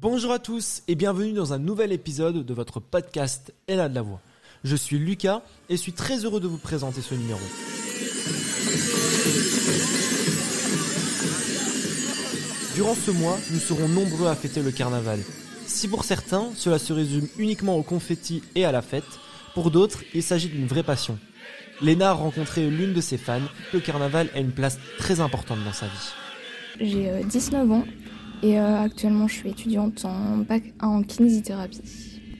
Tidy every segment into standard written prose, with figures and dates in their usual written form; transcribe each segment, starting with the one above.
Bonjour à tous et bienvenue dans un nouvel épisode de votre podcast Ella de la Voix. Je suis Lucas et suis très heureux de vous présenter ce numéro. Durant ce mois, nous serons nombreux à fêter le carnaval. Si pour certains, cela se résume uniquement au confetti et à la fête, pour d'autres, il s'agit d'une vraie passion. Léna a rencontré l'une de ses fans, le carnaval a une place très importante dans sa vie. J'ai 19 ans et actuellement je suis étudiante en bac en kinésithérapie.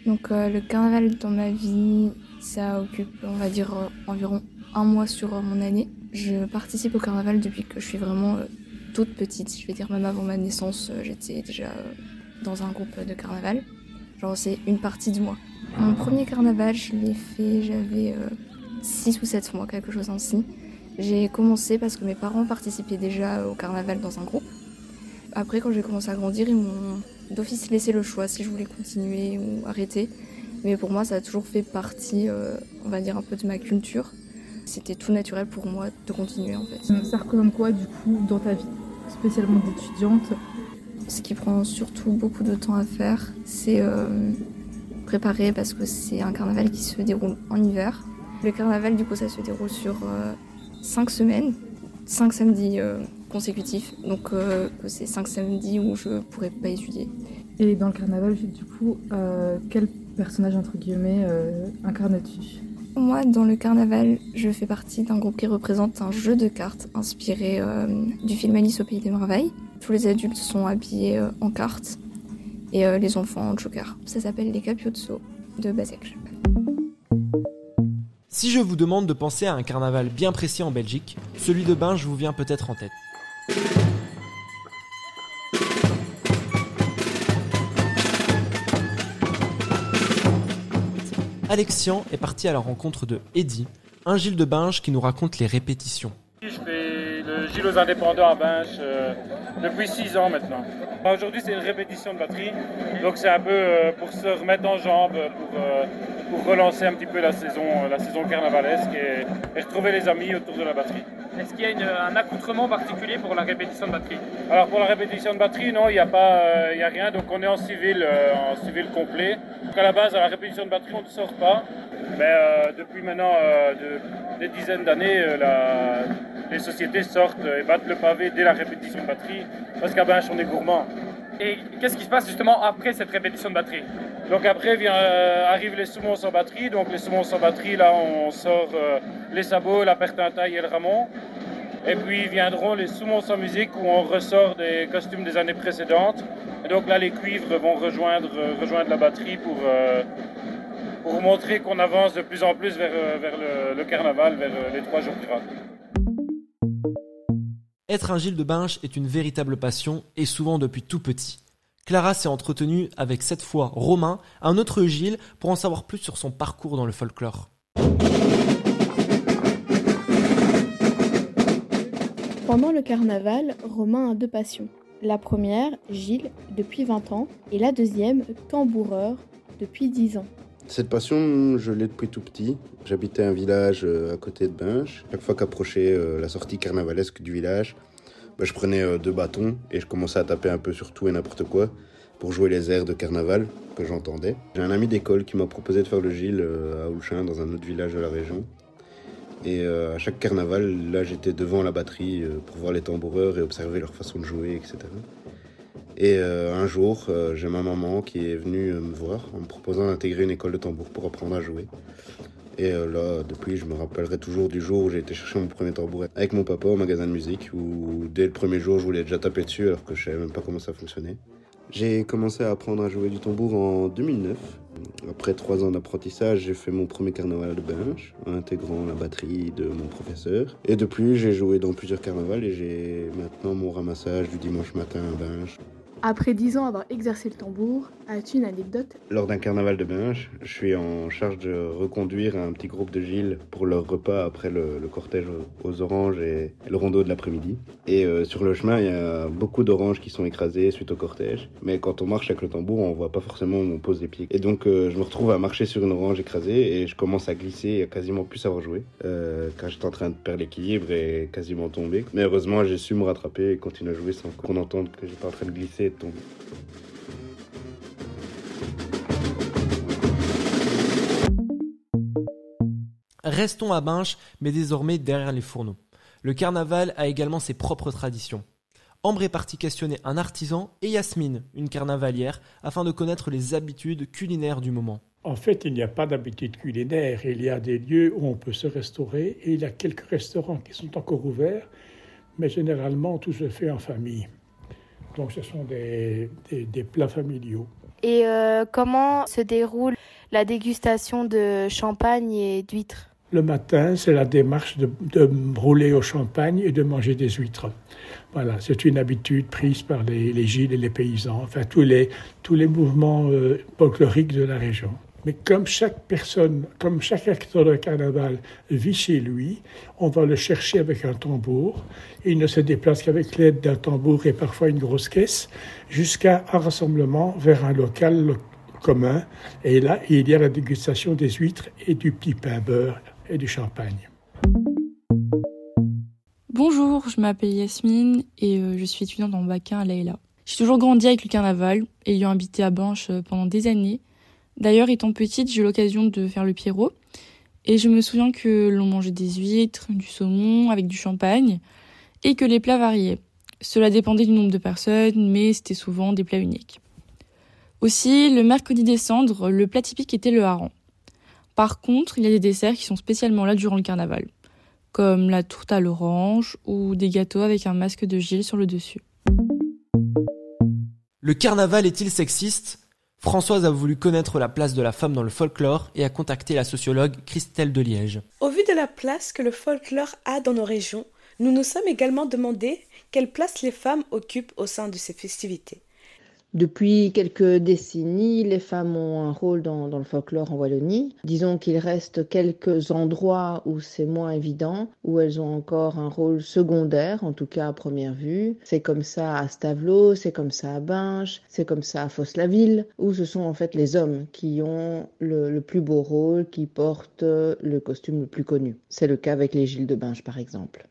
Donc le carnaval dans ma vie, ça occupe on va dire environ un mois sur mon année. Je participe au carnaval depuis que je suis vraiment toute petite. Je vais dire même avant ma naissance, j'étais déjà dans un groupe de carnaval. Genre c'est une partie de moi. Mon premier carnaval, je l'ai fait, j'avais 6 ou 7 mois, quelque chose ainsi. J'ai commencé parce que mes parents participaient déjà au carnaval dans un groupe. Après, quand j'ai commencé à grandir, ils m'ont d'office laissé le choix si je voulais continuer ou arrêter. Mais pour moi, ça a toujours fait partie, on va dire, un peu de ma culture. C'était tout naturel pour moi de continuer, en fait. Ça représente quoi, du coup, dans ta vie, spécialement d'étudiante? Ce qui prend surtout beaucoup de temps à faire, c'est préparer parce que c'est un carnaval qui se déroule en hiver. Le carnaval, du coup, ça se déroule sur 5 semaines, 5 samedis consécutifs. Donc, c'est 5 samedis où je pourrais pas étudier. Et dans le carnaval, du coup, quel personnage, entre guillemets, incarnes-tu? Moi, dans le carnaval, je fais partie d'un groupe qui représente un jeu de cartes inspiré du film Alice au Pays des Merveilles. Tous les adultes sont habillés en cartes et les enfants en joker. Ça s'appelle les Capiozzo de Basel. Si je vous demande de penser à un carnaval bien précis en Belgique, celui de Binche vous vient peut-être en tête. Alexian est parti à la rencontre de Eddy, un Gilles de Binche qui nous raconte les répétitions. Je fais le Gilles aux indépendants à Binche depuis 6 ans maintenant. Aujourd'hui c'est une répétition de batterie, donc c'est un peu pour se remettre en jambes, pour relancer un petit peu la saison carnavalesque et retrouver les amis autour de la batterie. Est-ce qu'il y a un accoutrement particulier pour la répétition de batterie? Alors pour la répétition de batterie, non, il n'y a pas, il n'y a rien, donc on est en civil complet. Donc à la base, à la répétition de batterie, on ne sort pas, mais depuis maintenant des dizaines d'années, les sociétés sortent et battent le pavé dès la répétition de batterie, parce qu'à Binche, on est gourmand. Et qu'est-ce qui se passe justement après cette répétition de batterie? Donc après arrivent les saumons sans batterie, donc les saumons sans batterie, là on sort les sabots, l'apertintaille et le ramon. Et puis viendront les saumons sans musique où on ressort des costumes des années précédentes. Et donc là les cuivres vont rejoindre la batterie pour montrer qu'on avance de plus en plus vers le carnaval, vers les 3 jours gras. Être un Gilles de Binche est une véritable passion et souvent depuis tout petit. Clara s'est entretenue avec cette fois Romain, un autre Gilles, pour en savoir plus sur son parcours dans le folklore. Pendant le carnaval, Romain a 2 passions. La première, Gilles, depuis 20 ans, et la deuxième, tamboureur, depuis 10 ans. Cette passion, je l'ai depuis tout petit. J'habitais un village à côté de Binche. Chaque fois qu'approchait la sortie carnavalesque du village, je prenais 2 bâtons et je commençais à taper un peu sur tout et n'importe quoi pour jouer les airs de carnaval que j'entendais. J'ai un ami d'école qui m'a proposé de faire le Gilles à Oulchin, dans un autre village de la région. Et à chaque carnaval, là, j'étais devant la batterie pour voir les tamboureurs et observer leur façon de jouer, etc. Et un jour, j'ai ma maman qui est venue me voir en me proposant d'intégrer une école de tambour pour apprendre à jouer. Et là, depuis, je me rappellerai toujours du jour où j'ai été chercher mon premier tambouret avec mon papa au magasin de musique, où dès le premier jour, je voulais déjà taper dessus alors que je savais même pas comment ça fonctionnait. J'ai commencé à apprendre à jouer du tambour en 2009. Après 3 ans d'apprentissage, j'ai fait mon premier carnaval de Binche, en intégrant la batterie de mon professeur. Et depuis, j'ai joué dans plusieurs carnavals et j'ai maintenant mon ramassage du dimanche matin à Binche. Après 10 ans avoir exercé le tambour, as-tu une anecdote? Lors d'un carnaval de Binche, je suis en charge de reconduire un petit groupe de Gilles pour leur repas après le cortège aux oranges et le rondeau de l'après-midi. Et sur le chemin, il y a beaucoup d'oranges qui sont écrasées suite au cortège. Mais quand on marche avec le tambour, on voit pas forcément où on pose les pieds. Et donc je me retrouve à marcher sur une orange écrasée et je commence à glisser et à quasiment plus savoir jouer. Car j'étais en train de perdre l'équilibre et quasiment tomber. Mais heureusement, j'ai su me rattraper et continuer à jouer sans qu'on entende que j'étais en train de glisser. Restons à Binche, mais désormais derrière les fourneaux. Le carnaval a également ses propres traditions. Ambre est partie questionner un artisan et Yasmine, une carnavalière, afin de connaître les habitudes culinaires du moment. En fait, il n'y a pas d'habitude culinaire. Il y a des lieux où on peut se restaurer et il y a quelques restaurants qui sont encore ouverts, mais généralement tout se fait en famille. Donc ce sont des plats familiaux. Et comment se déroule la dégustation de champagne et d'huîtres? Le matin, c'est la démarche de rouler au champagne et de manger des huîtres. Voilà, c'est une habitude prise par les Gilles et les paysans, enfin tous les mouvements folkloriques de la région. Mais comme chaque personne, comme chaque acteur de carnaval vit chez lui, on va le chercher avec un tambour. Il ne se déplace qu'avec l'aide d'un tambour et parfois une grosse caisse, jusqu'à un rassemblement vers un local commun. Et là, il y a la dégustation des huîtres et du petit pain beurre et du champagne. Bonjour, je m'appelle Yasmine et je suis étudiante en bac 1 à l'ELA. J'ai toujours grandi avec le carnaval, ayant habité à Binche pendant des années. D'ailleurs, étant petite, j'ai eu l'occasion de faire le Pierrot. Et je me souviens que l'on mangeait des huîtres, du saumon, avec du champagne, et que les plats variaient. Cela dépendait du nombre de personnes, mais c'était souvent des plats uniques. Aussi, le mercredi des cendres, le plat typique était le hareng. Par contre, il y a des desserts qui sont spécialement là durant le carnaval, comme la tourte à l'orange ou des gâteaux avec un masque de Gilles sur le dessus. Le carnaval est-il sexiste ? Françoise a voulu connaître la place de la femme dans le folklore et a contacté la sociologue Christelle Deliège. Au vu de la place que le folklore a dans nos régions, nous nous sommes également demandé quelle place les femmes occupent au sein de ces festivités. Depuis quelques décennies, les femmes ont un rôle dans le folklore en Wallonie. Disons qu'il reste quelques endroits où c'est moins évident, où elles ont encore un rôle secondaire, en tout cas à première vue. C'est comme ça à Stavelot, c'est comme ça à Binche, c'est comme ça à Fosse-la-Ville, où ce sont en fait les hommes qui ont le plus beau rôle, qui portent le costume le plus connu. C'est le cas avec les Gilles de Binche par exemple.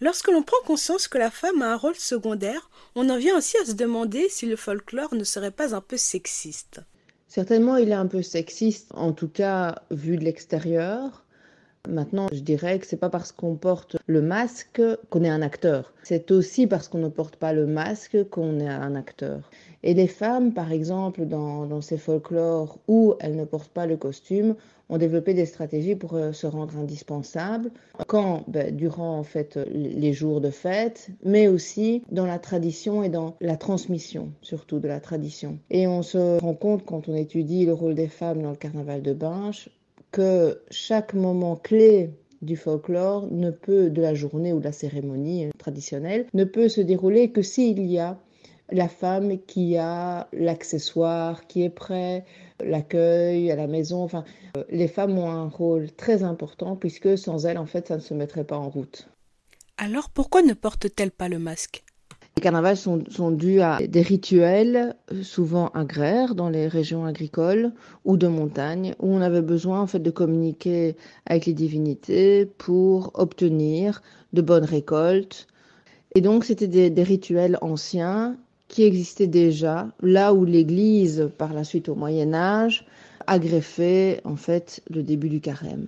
Lorsque l'on prend conscience que la femme a un rôle secondaire, on en vient aussi à se demander si le folklore ne serait pas un peu sexiste. Certainement, il est un peu sexiste, en tout cas vu de l'extérieur. Maintenant, je dirais que c'est pas parce qu'on porte le masque qu'on est un acteur. C'est aussi parce qu'on ne porte pas le masque qu'on est un acteur. Et les femmes, par exemple, dans ces folklores où elles ne portent pas le costume, ont développé des stratégies pour se rendre indispensables, durant en fait, les jours de fête, mais aussi dans la tradition et dans la transmission, surtout de la tradition. Et on se rend compte, quand on étudie le rôle des femmes dans le carnaval de Binche, que chaque moment clé du folklore ne peut, de la journée ou de la cérémonie traditionnelle, ne peut se dérouler que s'il y a la femme qui a l'accessoire, qui est prêt, l'accueil à la maison. Enfin, les femmes ont un rôle très important puisque sans elles, en fait, ça ne se mettrait pas en route. Alors pourquoi ne portent-elles pas le masque ? Les carnavals sont dus à des rituels, souvent agraires, dans les régions agricoles ou de montagne, où on avait besoin en fait, de communiquer avec les divinités pour obtenir de bonnes récoltes. Et donc, c'était des rituels anciens qui existaient déjà, là où l'Église, par la suite au Moyen-Âge, a greffé en fait, le début du carême.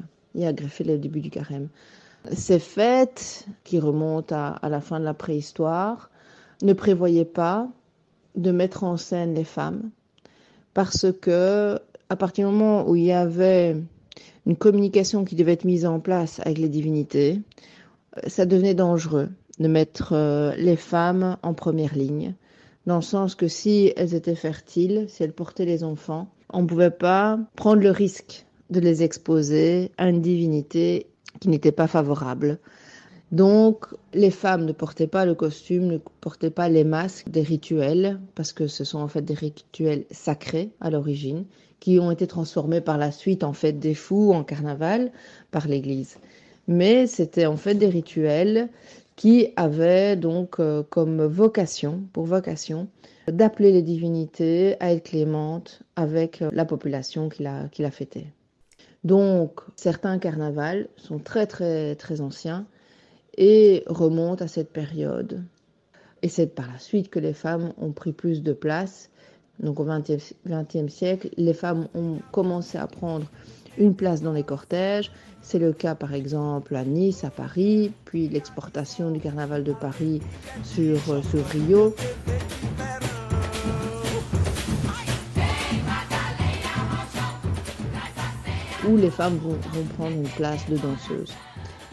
Ces fêtes, qui remontent à la fin de la préhistoire, ne prévoyait pas de mettre en scène les femmes parce que à partir du moment où il y avait une communication qui devait être mise en place avec les divinités, ça devenait dangereux de mettre les femmes en première ligne, dans le sens que si elles étaient fertiles, si elles portaient les enfants, on ne pouvait pas prendre le risque de les exposer à une divinité qui n'était pas favorable. Donc, les femmes ne portaient pas le costume, ne portaient pas les masques des rituels, parce que ce sont en fait des rituels sacrés à l'origine, qui ont été transformés par la suite en fête des fous, en carnaval, par l'Église. Mais c'était en fait des rituels qui avaient donc comme vocation, pour vocation, d'appeler les divinités à être clémentes avec la population qui la fêtait. Donc, certains carnavals sont très très très anciens, et remonte à cette période. Et c'est par la suite que les femmes ont pris plus de place. Donc au XXe siècle, les femmes ont commencé à prendre une place dans les cortèges. C'est le cas par exemple à Nice, à Paris, puis l'exportation du carnaval de Paris sur Rio. Où les femmes vont prendre une place de danseuse.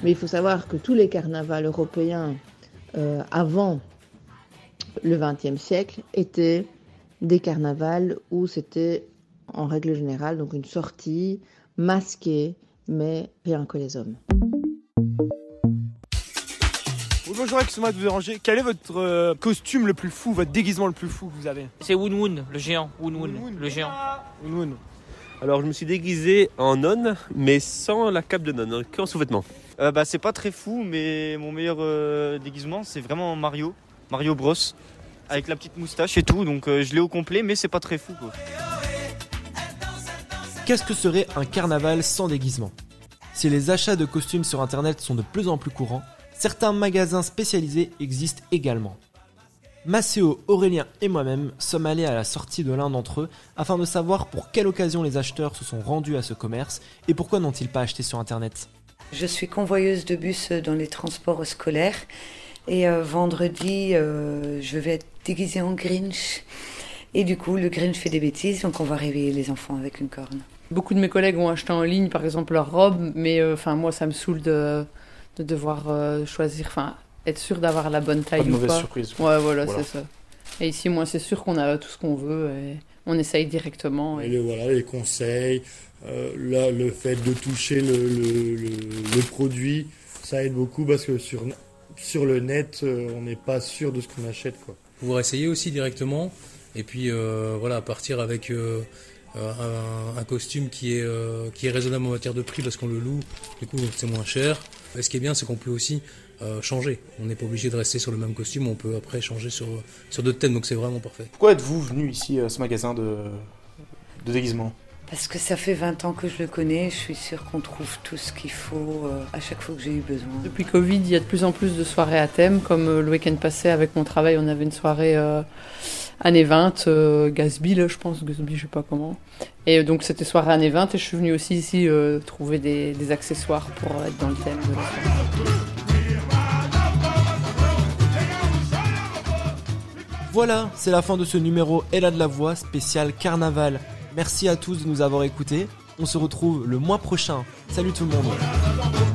Mais il faut savoir que tous les carnavals européens avant le XXe siècle étaient des carnavals où c'était en règle générale donc une sortie masquée, mais rien que les hommes. Bonjour, excusez-moi de vous déranger. Quel est votre costume le plus fou, votre déguisement le plus fou que vous avez ? C'est Wun Wun, le géant. Wun Wun. Alors je me suis déguisé en nonne, mais sans la cape de nonne, qu'en sous-vêtements. C'est pas très fou, mais mon meilleur déguisement, c'est vraiment Mario Bros, avec la petite moustache et tout, donc je l'ai au complet, mais c'est pas très fou, quoi. Qu'est-ce que serait un carnaval sans déguisement ? Si les achats de costumes sur internet sont de plus en plus courants, certains magasins spécialisés existent également. Maceo, Aurélien et moi-même sommes allés à la sortie de l'un d'entre eux afin de savoir pour quelle occasion les acheteurs se sont rendus à ce commerce et pourquoi n'ont-ils pas acheté sur internet. Je suis convoyeuse de bus dans les transports scolaires et vendredi je vais être déguisée en Grinch et du coup le Grinch fait des bêtises donc on va réveiller les enfants avec une corne. Beaucoup de mes collègues ont acheté en ligne par exemple leur robe mais moi ça me saoule de devoir choisir... Être sûr d'avoir la bonne taille ou pas. Pas de mauvaise surprise. Ouais, voilà, c'est ça. Et ici, moi, c'est sûr qu'on a tout ce qu'on veut et on essaye directement. Et les conseils, le fait de toucher le produit, ça aide beaucoup parce que sur le net, on n'est pas sûr de ce qu'on achète, quoi. Pouvoir essayer aussi directement et puis partir avec un costume qui est raisonnable en matière de prix parce qu'on le loue, du coup, c'est moins cher. Et ce qui est bien, c'est qu'on peut aussi changer. On n'est pas obligé de rester sur le même costume, on peut après changer sur d'autres thèmes, donc c'est vraiment parfait. Pourquoi êtes-vous venu ici à ce magasin de déguisement ? Parce que ça fait 20 ans que je le connais, je suis sûre qu'on trouve tout ce qu'il faut à chaque fois que j'ai eu besoin. Depuis Covid, il y a de plus en plus de soirées à thème, comme le week-end passé avec mon travail, on avait une soirée années 20, Gatsby, je sais pas comment. Et donc c'était soirée années 20 et je suis venue aussi ici trouver des accessoires pour être dans le thème de la soirée. Voilà, c'est la fin de ce numéro Ella de la Voix spécial Carnaval. Merci à tous de nous avoir écoutés. On se retrouve le mois prochain. Salut tout le monde.